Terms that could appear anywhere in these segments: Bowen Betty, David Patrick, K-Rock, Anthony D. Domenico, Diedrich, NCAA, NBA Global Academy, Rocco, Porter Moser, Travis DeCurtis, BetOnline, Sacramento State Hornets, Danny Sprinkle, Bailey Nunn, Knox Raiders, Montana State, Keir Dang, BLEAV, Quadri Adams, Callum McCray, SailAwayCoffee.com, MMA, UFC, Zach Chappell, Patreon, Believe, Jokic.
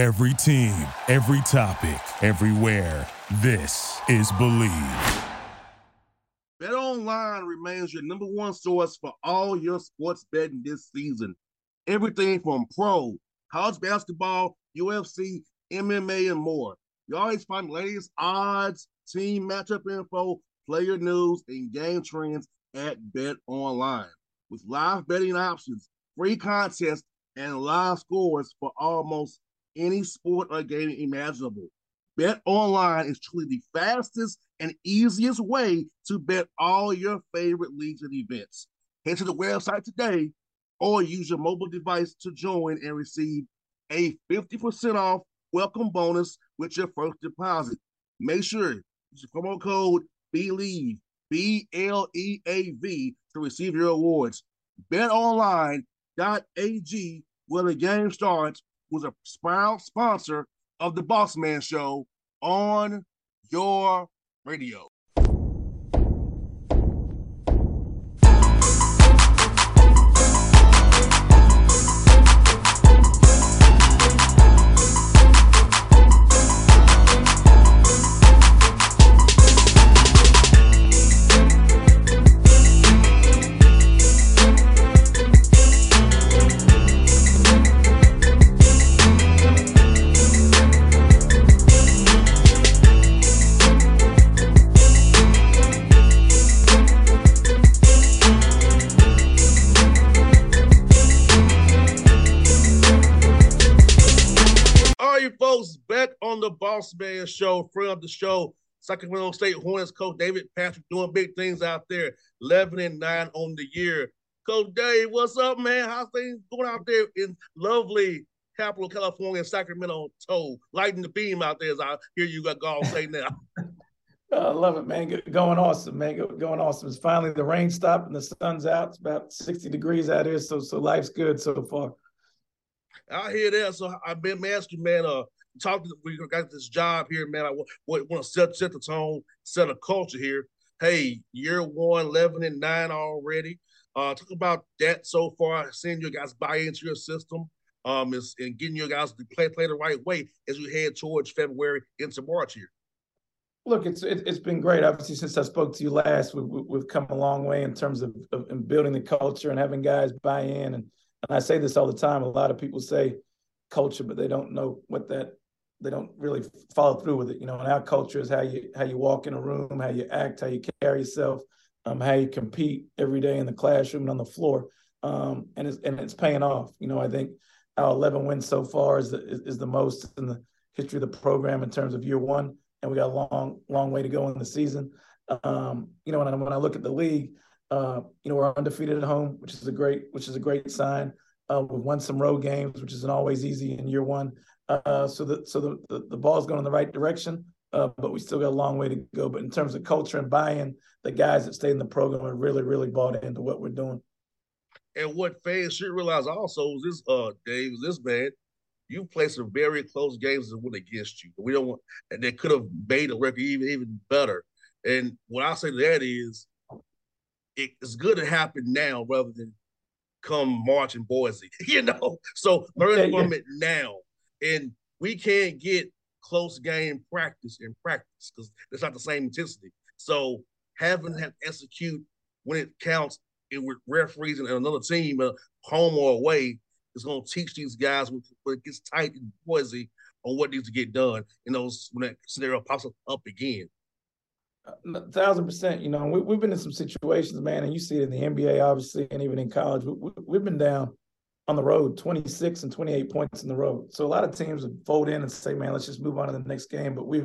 Every team, every topic, everywhere. This is Believe. BetOnline remains your number one source for all your sports betting this season. Everything from pro, college basketball, UFC, MMA, and more. You always find the latest odds, team matchup info, player news, and game trends at BetOnline. With live betting options, free contests, and live scores for almost any sport or game imaginable. BetOnline is truly the fastest and easiest way to bet all your favorite leagues and events. Head to the website today or use your mobile device to join and receive a 50% off welcome bonus with your first deposit. Make sure you use the promo code BELIEVE, B-L-E-A-V, to receive your awards. BetOnline.ag, where the game starts, was a proud sponsor of the Boss Man Show on your radio. The Boss Man Show, friend of the show, Sacramento State Hornets coach David Patrick, doing big things out there, 11-9 on the year. Coach Dave, what's up, man? How's things going out there in lovely capital California, Sacramento? Lighting the beam out there, as I hear you got golf say now. I love it, man. Going awesome, man. Going awesome. It's finally the rain stopped and the sun's out. It's about 60 degrees out here, so life's good so far. I hear that. So I've been asking, man, we got this job here, man. I want to set the tone, set a culture here. Hey, year one, 11-9 already. Talk about that so far, seeing your guys buy into your system, and getting your guys to play the right way as we head towards February into March here. Look, it's been great. Obviously, since I spoke to you last, we've come a long way in terms of in building the culture and having guys buy in. And I say this all the time. A lot of people say culture, but they don't know what that. They don't really follow through with it. You know, and our culture is how you walk in a room, how you act, how you carry yourself, how you compete every day in the classroom and on the floor. And it's paying off. You know, I think our 11 wins so far is the most in the history of the program in terms of year one. And we got a long way to go in the season. You know, when I look at the league, you know, we're undefeated at home, which is a great sign. We've won some road games, which isn't always easy in year one. So the ball's going in the right direction, but we still got a long way to go. But in terms of culture and buy-in, the guys that stayed in the program are really, really bought into what we're doing. And what fans should realize also is this, Dave, is this man, you played some very close games that went against you. We don't want, and they could have made the record even better. And what I say to that is, it's good to happen now rather than come March in Boise, you know. So learn from it now. And we can't get close game practice in practice because it's not the same intensity. So having to execute when it counts and with referees and another team, home or away, is going to teach these guys when it gets tight in Boise on what needs to get done in those when that scenario pops up again. 1,000%. You know, we've been in some situations, man, and you see it in the NBA, obviously, and even in college. We've been down on the road, 26 and 28 points in the road. So a lot of teams would fold in and say, man, let's just move on to the next game. But we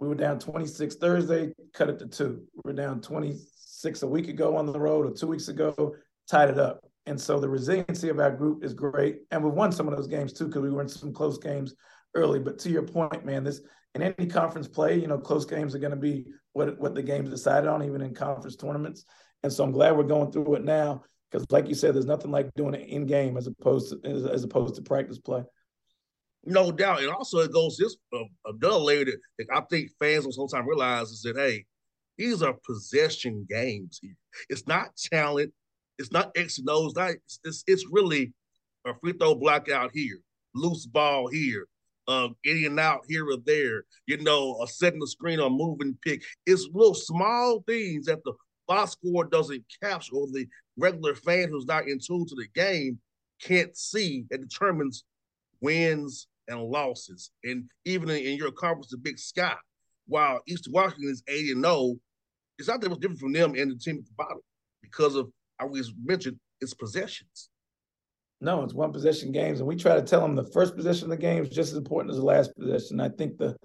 were down 26 Thursday, cut it to 2. We were down 26 a week ago on the road or 2 weeks ago, tied it up. And so the resiliency of our group is great. And we won some of those games too, because we were in some close games early. But to your point, man, this in any conference play, you know, close games are going to be what the game's decided on, even in conference tournaments. And so I'm glad we're going through it now. Because, like you said, there's nothing like doing it in game as opposed to practice play. No doubt, and also it goes this another layer that I think fans will sometimes realize is that hey, these are possession games here. It's not talent, it's not X and O's. It's really a free throw block out here, loose ball here, of getting out here or there, or setting the screen or moving pick. It's little small things that the box score doesn't capture, or the regular fan who's not in tune to the game can't see, that determines wins and losses. And even in your conference, the Big Sky, while Eastern Washington is 8-0, it's not that much different from them and the team at the bottom because of, I always mentioned, it's possessions. No, it's one possession games. And we try to tell them the first possession of the game is just as important as the last possession. I think the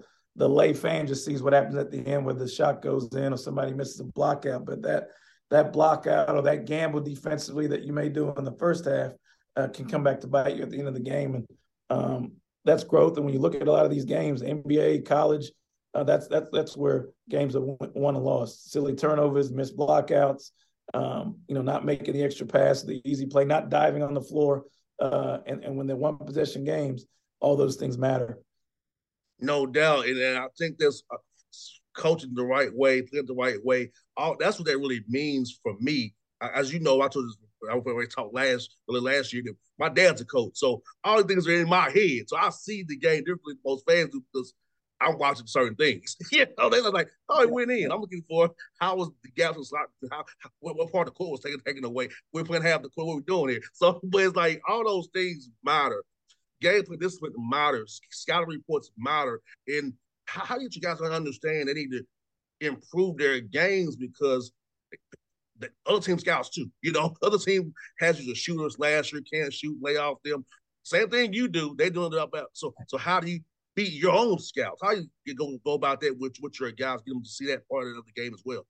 lay fan just sees what happens at the end, whether the shot goes in or somebody misses a block out. But that block out or that gamble defensively that you may do in the first half can come back to bite you at the end of the game. And that's growth. And when you look at a lot of these games, NBA, college, that's where games are won and lost. Silly turnovers, missed blockouts, not making the extra pass, the easy play, not diving on the floor. And when they're one possession games, all those things matter. No doubt. And I think that's coaching the right way, playing the right way. That's what that really means for me. As you know, I told you, I already talked last year, that my dad's a coach. So all the things are in my head. So I see the game differently than most fans do because I'm watching certain things. They look like, it went in. I'm looking for how was the gaps was locked, what part of the court was taken away. We're playing half the court, what we're doing here. So, but it's like all those things matter. Game participation matters. Scouting reports matter. And how do you guys understand they need to improve their games because the other team scouts too? Other team has you the shooters last year, can't shoot, lay off them. Same thing you do. They doing it up out. So how do you beat your own scouts? How you go about that with your guys, get them to see that part of the game as well?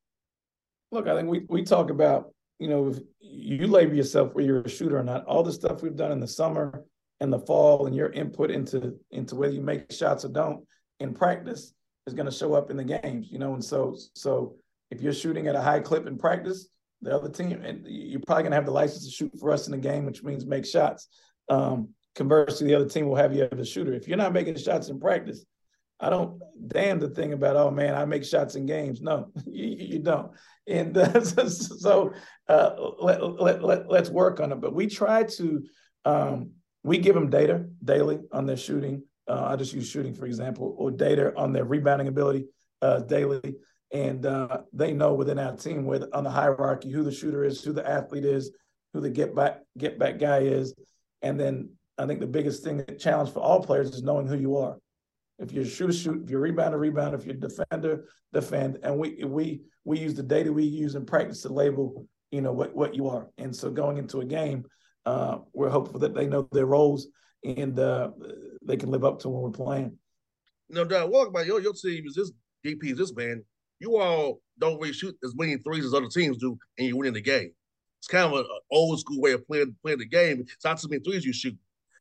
Look, I think we talk about, if you label yourself whether you're a shooter or not, all the stuff we've done in the summer and the fall and your input into whether you make shots or don't in practice is going to show up in the games, And so if you're shooting at a high clip in practice, the other team, and you're probably going to have the license to shoot for us in the game, which means make shots. Conversely, the other team will have you as a shooter. If you're not making shots in practice, I don't damn the thing about, oh, man, I make shots in games. No, you don't. And let's work on it. But we try to we give them data daily on their shooting. I just use shooting, for example, or data on their rebounding ability daily. And they know within our team on the hierarchy who the shooter is, who the athlete is, who the get back guy is. And then I think the biggest thing, the challenge for all players is knowing who you are. If you're a shooter, shoot. If you're a rebounder, rebound. If you're a defender, defend. And we use the data we use in practice to label, what you are. And so going into a game, we're hopeful that they know their roles and they can live up to when we're playing. No doubt. Walk by your team is this DP is this man. You all don't really shoot as many threes as other teams do, and you win in the game. It's kind of an old school way of playing the game. It's not so many threes you shoot.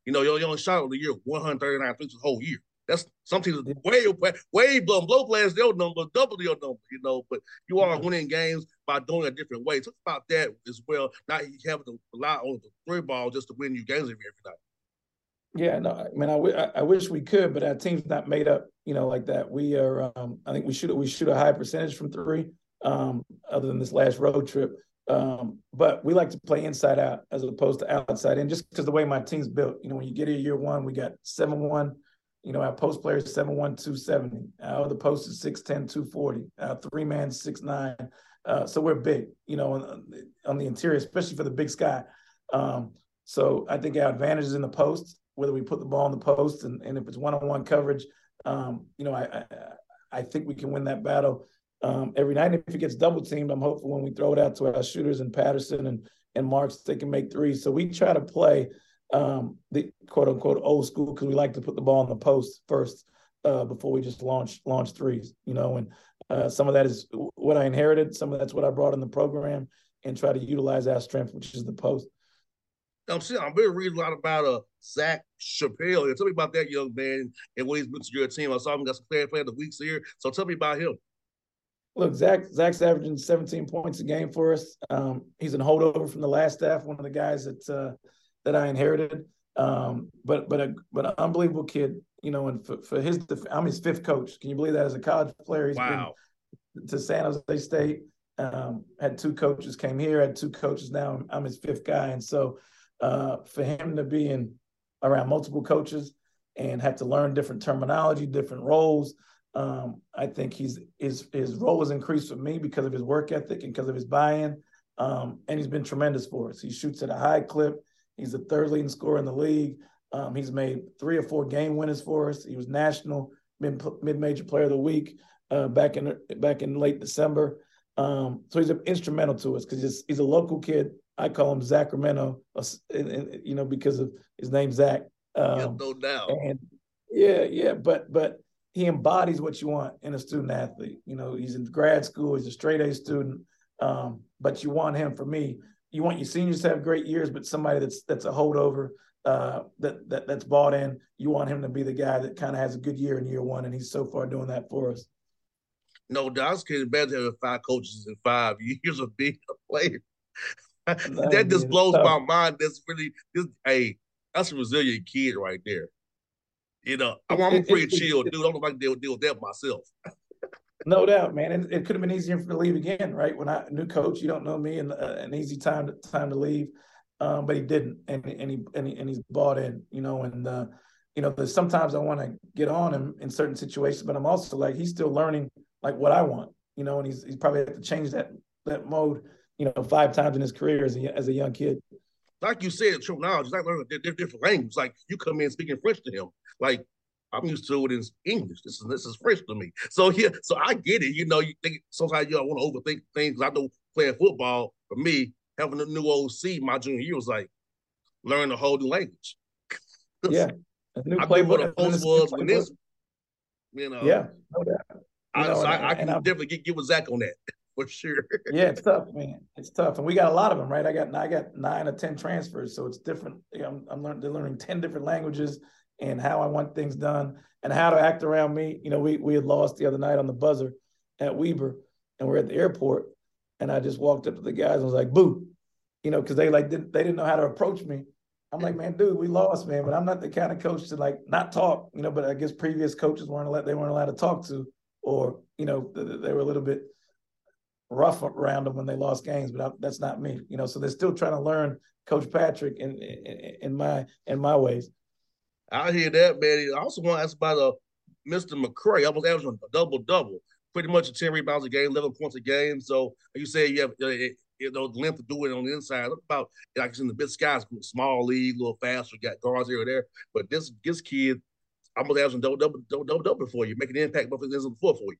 You only shot on the year 139 threes the whole year. That's some teams way blow players their number, double their number, But you are winning games by doing it a different way. Talk about that as well. Not you having to rely on the three ball just to win you games every night. Yeah, no, I mean, I wish we could, but our team's not made up, like that. We are. I think we shoot a high percentage from three, other than this last road trip. But we like to play inside out as opposed to outside in, just because the way my team's built. When you get here year one, we got 7-1. Our post player is 7-1, 270. Our other post is 6'10", 240. Our three man 6'9". So we're big, on the interior, especially for the Big Sky. So I think our advantage is in the post, whether we put the ball in the post and if it's one-on-one coverage, I think we can win that battle every night. And if it gets double teamed, I'm hopeful when we throw it out to our shooters and Patterson and Marks, they can make threes. So we try to play the quote unquote old school, because we like to put the ball in the post first before we just launch threes, and some of that is what I inherited. Some of that's what I brought in the program and try to utilize our strength, which is the post. I'm really reading a lot about Zach Chappell here. Tell me about that young man and what he's been to your team. I saw him got some player of the weeks here. So tell me about him. Look, Zach's averaging 17 points a game for us. He's a holdover from the last staff, one of the guys that I inherited, but an unbelievable kid, and for I'm his fifth coach. Can you believe that? As a college player, he's been to San Jose State, had two coaches, came here, had two coaches. Now I'm his fifth guy. And so for him to be around multiple coaches and had to learn different terminology, different roles. I think his role has increased for me because of his work ethic and because of his buy-in, and he's been tremendous for us. He shoots at a high clip. He's the third leading scorer in the league. He's made 3 or 4 game winners for us. He was national mid-major player of the week back in late December. So he's instrumental to us because he's a local kid. I call him Sacramento, because of his name, Zach. No doubt. And yeah. But he embodies what you want in a student athlete. He's in grad school. He's a straight A student. But you want him, for me, you want your seniors to have great years, but somebody that's a holdover, that's bought in. You want him to be the guy that kind of has a good year in year one, and he's so far doing that for us. No doubt. It's better having 5 coaches in 5 years of being a player. That just blows my mind. That's really that's a resilient kid right there. I'm afraid chill, dude. I don't know if I can deal with that myself. No doubt, man. And it could have been easier for me to leave again, right? When I new coach, you don't know me, and an easy time to leave, but he didn't, and he's bought in, And there's sometimes I want to get on him in certain situations, but I'm also like, he's still learning like what I want, And he's probably have to change that mode, 5 times in his career as a young kid. Like you said, true knowledge. It's like learning different language. Like you come in speaking French to him. Like I'm used to it in English. This is French to me. So yeah, so I get it. You think sometimes y'all want to overthink things. I know playing football for me, having a new OC my junior year was like learning a whole new language. Yeah, I knew what a post was when this. Yeah, no doubt. I can definitely get with Zach on that. For sure. Yeah, it's tough, man. It's tough, and we got a lot of them, right? I got 9 or 10 transfers, so it's different. They're learning 10 different languages and how I want things done and how to act around me. We had lost the other night on the buzzer at Weber, and we're at the airport, and I just walked up to the guys and was like, "Boo," because they didn't know how to approach me. I'm like, "Man, dude, we lost, man." But I'm not the kind of coach to not talk, But I guess previous coaches weren't allowed to talk to, or they were a little bit rough around them when they lost games, but that's not me, So they're still trying to learn Coach Patrick in my ways. I hear that, man. I also want to ask about Mr. McCray. I was averaging a double-double, pretty much 10 rebounds a game, 11 points a game. So you say you have length to do it on the inside. Look about it's in the big guys, small league, a little faster, got guards here or there. But this kid, I'm gonna averaging double-double for you, making an impact both ends of the floor for you.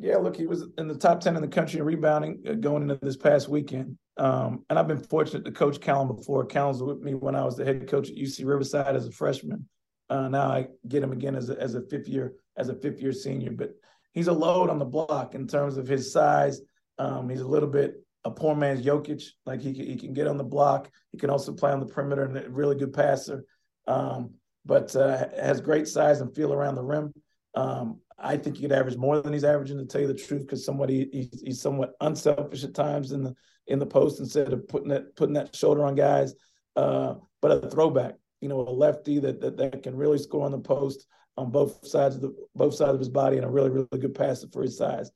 Yeah, look, he was in the top 10 in the country in rebounding going into this past weekend. And I've been fortunate to coach Callum before. Callum's with me when I was the head coach at UC Riverside as a freshman. Now I get him again as a fifth year senior. But he's a load on the block in terms of his size. He's a little bit a poor man's Jokic. Like he can get on the block. He can also play on the perimeter and a really good passer. But has great size and feel around the rim. I think he could average more than he's averaging, to tell you the truth, because he's somewhat unselfish at times in the post instead of putting that shoulder on guys. But a throwback, a lefty that can really score on the post on both sides of his body, and a really, really good passer for his size.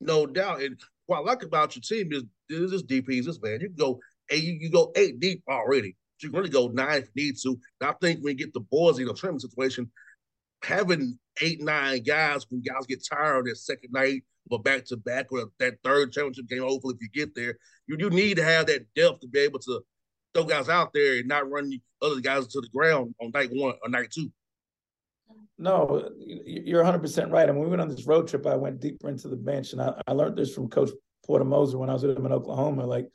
No doubt. And what I like about your team is this DPs, this man. You can go eight deep already. You can really go 9 if you need to. And I think when you get the boys in a trimming situation, having 8, 9 guys, when guys get tired on their second night or back-to-back or that third championship game, hopefully if you get there, you need to have that depth to be able to throw guys out there and not run other guys to the ground on night 1 or night 2. No, you're 100% right. And when we went on this road trip, I went deeper into the bench, and I learned this from Coach Porter Moser when I was with him in Oklahoma. Like,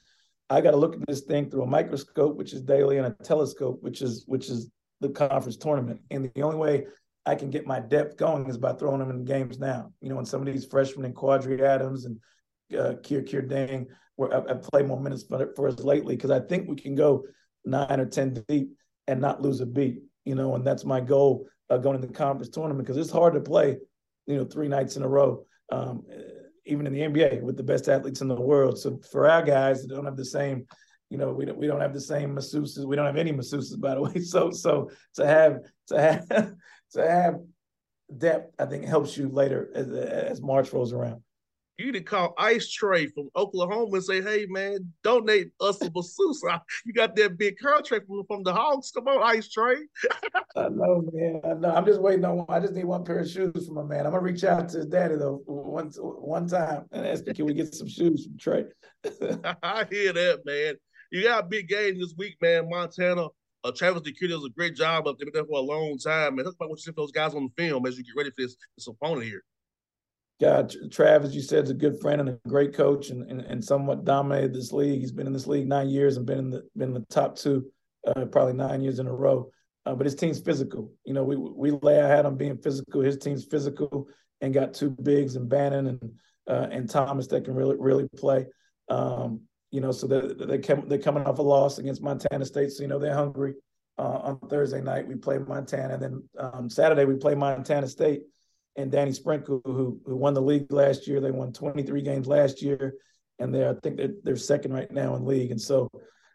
I got to look at this thing through a microscope, which is daily, and a telescope, which is the conference tournament. And the only way I can get my depth going is by throwing them in games now. And some of these freshmen and Quadri Adams and Keir Dang, where I play more minutes for us lately, because I think we can go 9 or 10 deep and not lose a beat, and that's my goal going into the conference tournament, because it's hard to play, 3 nights in a row, even in the NBA with the best athletes in the world. So for our guys that don't have the same, we don't have the same masseuses. We don't have any masseuses, by the way. So to have depth, I think, helps you later as March rolls around. You need to call Ice Tray from Oklahoma and say, hey, man, donate us a masseuse. You got that big contract from the Hawks. Come on, Ice Tray. I know, man. I know. I'm just waiting on one. I just need one pair of shoes for my man. I'm going to reach out to his daddy, though, one time and ask him, can we get some shoes from Trey? I hear that, man. You got a big game this week, man. Montana. Travis DeCurtis does a great job up there for a long time. Man, talk about what you said for those guys on the film as you get ready for this opponent here. God, Travis, you said, is a good friend and a great coach, and somewhat dominated this league. He's been in this league 9 years and been in the top two, probably 9 years in a row. But his team's physical. You know, we lay our hat on being physical. His team's physical and got two bigs and Bannon and Thomas that can really play. You know, so they're coming off a loss against Montana State. So, you know, they're hungry. On Thursday night, we play Montana. And then Saturday, we play Montana State. And Danny Sprinkle, who won the league last year, they won 23 games last year, and I think they're second right now in league. And so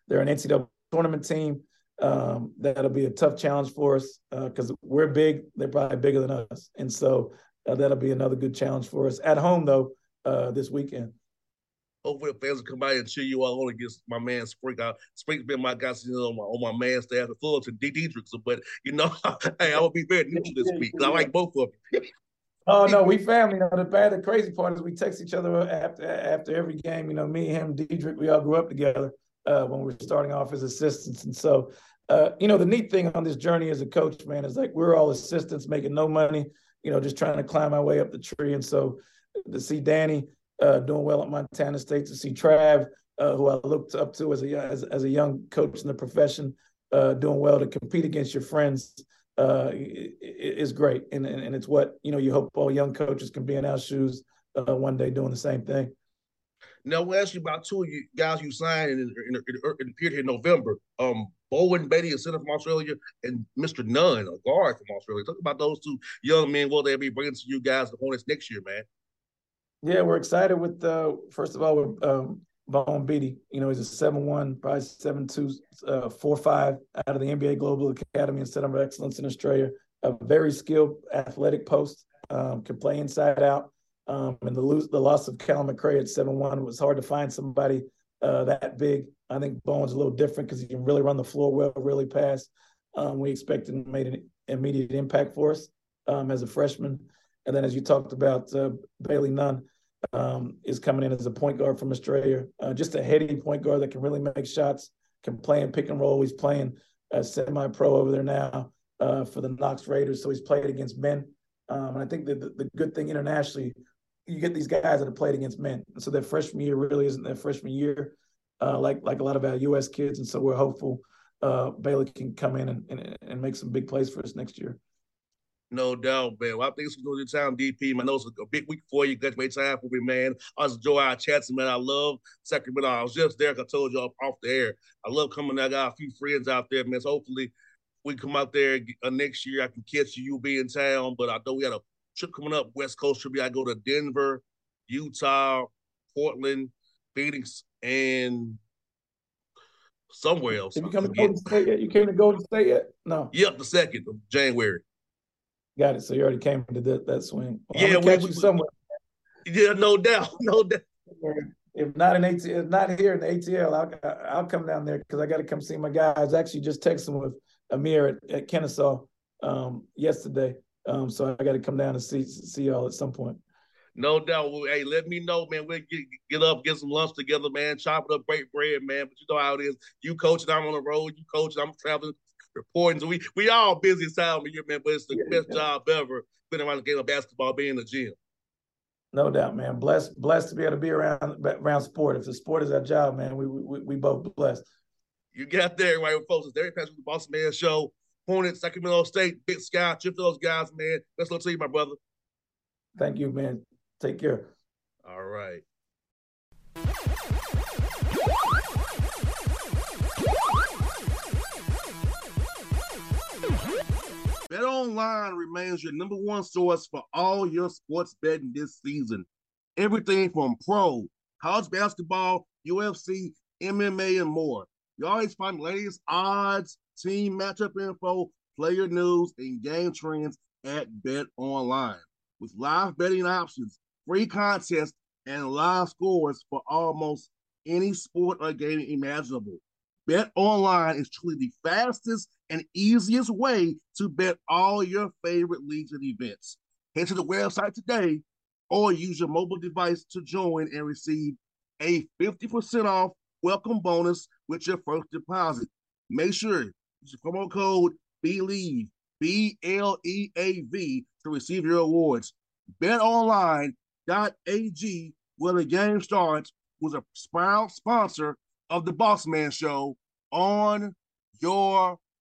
they're an NCAA tournament team. That'll be a tough challenge for us because we're big. They're probably bigger than us. And so that'll be another good challenge for us at home, though, this weekend. Hopefully the fans will come out and cheer you all on against my man Sprinkle. Sprinkle's been my guy on my man staff at Fullerton, Diedrich. But, you know, hey, I will be very neutral this week. I like both of you. Oh, no, we family. You know, the crazy part is we text each other after every game. You know, me, him, Diedrich, we all grew up together when we were starting off as assistants. And so, you know, the neat thing on this journey as a coach, man, is like we're all assistants making no money, you know, just trying to climb our way up the tree. And so to see Danny doing well at Montana State, to see Trav, who I looked up to as a young coach in the profession, doing well, to compete against your friends, is great, and it's what, you know, you hope all young coaches can be in our shoes one day doing the same thing. Now, we'll ask you about two of you guys you signed in the period in November. Bowen Betty, a center from Australia, and Mr. Nunn, a guard from Australia. Talk about those two young men. Will they be bringing to you guys the Hornets next year, man? Yeah, we're excited with first of all with Bowen Betty. You know, he's a 7'1", probably 7'2", 4'5", out of the NBA Global Academy and Center of Excellence in Australia. A very skilled athletic post, can play inside out. And the loss of Callum McCray at 7'1", was hard to find somebody that big. I think Bowen's a little different because he can really run the floor well, really pass. We expected him to make an immediate impact for us as a freshman. And then as you talked about, Bailey Nunn, is coming in as a point guard from Australia, just a heady point guard that can really make shots, can play in pick and roll. He's playing semi-pro over there now for the Knox Raiders, so he's played against men. And I think that the good thing internationally, you get these guys that have played against men, and so their freshman year really isn't their freshman year like a lot of our U.S. kids, and so we're hopeful Bailey can come in and make some big plays for us next year. No doubt, man. Well, I think it's going to be time, DP. Man, I know it's a big week for you. Graduate time for me, man. I just enjoy our chats, man. I love Sacramento. I was just there. Like I told y'all off the air. I love coming out. I got a few friends out there, man. So hopefully we come out there next year. I can catch you. You'll be in town. But I know we got a trip coming up, West Coast trip. I go to Denver, Utah, Portland, Phoenix, and somewhere else. Have you come to Golden State yet? You came to Golden State yet? No. Yep, the 2nd of January. Got it. So you already came to that swing. Well, yeah, we'll catch you somewhere. Yeah, no doubt, no doubt. If not in ATL, not here in the ATL, I'll come down there because I got to come see my guys. I was actually just texting with Amir at Kennesaw yesterday, so I got to come down and see y'all at some point. No doubt. Well, hey, let me know, man. We'll get up, get some lunch together, man. Chop it up, break bread, man. But you know how it is. You coaching, I'm on the road. You coaching, I'm traveling. Reporting, so we all busy time of year, man, but it's the best job ever been around the game of basketball, being in the gym. No doubt, man. Blessed to be able to be around sport. If the sport is our job, man, we both blessed. You got there, right, folks. It's David Patrick with the Boston Man Show. Hornets, Sacramento State, Big Sky, cheer for those guys, man. Best luck to you, my brother. Thank you, man. Take care. All right. BetOnline remains your number one source for all your sports betting this season. Everything from pro, college basketball, UFC, MMA, and more. You always find the latest odds, team matchup info, player news, and game trends at BetOnline. With live betting options, free contests, and live scores for almost any sport or game imaginable. BetOnline is truly the fastest and easiest way to bet all your favorite leagues and events. Head to the website today or use your mobile device to join and receive a 50% off welcome bonus with your first deposit. Make sure you use the promo code BELIEVE, B-L-E-A-V, to receive your awards. BetOnline.ag, where the game starts, was a proud sponsor of the Boss Man Show on your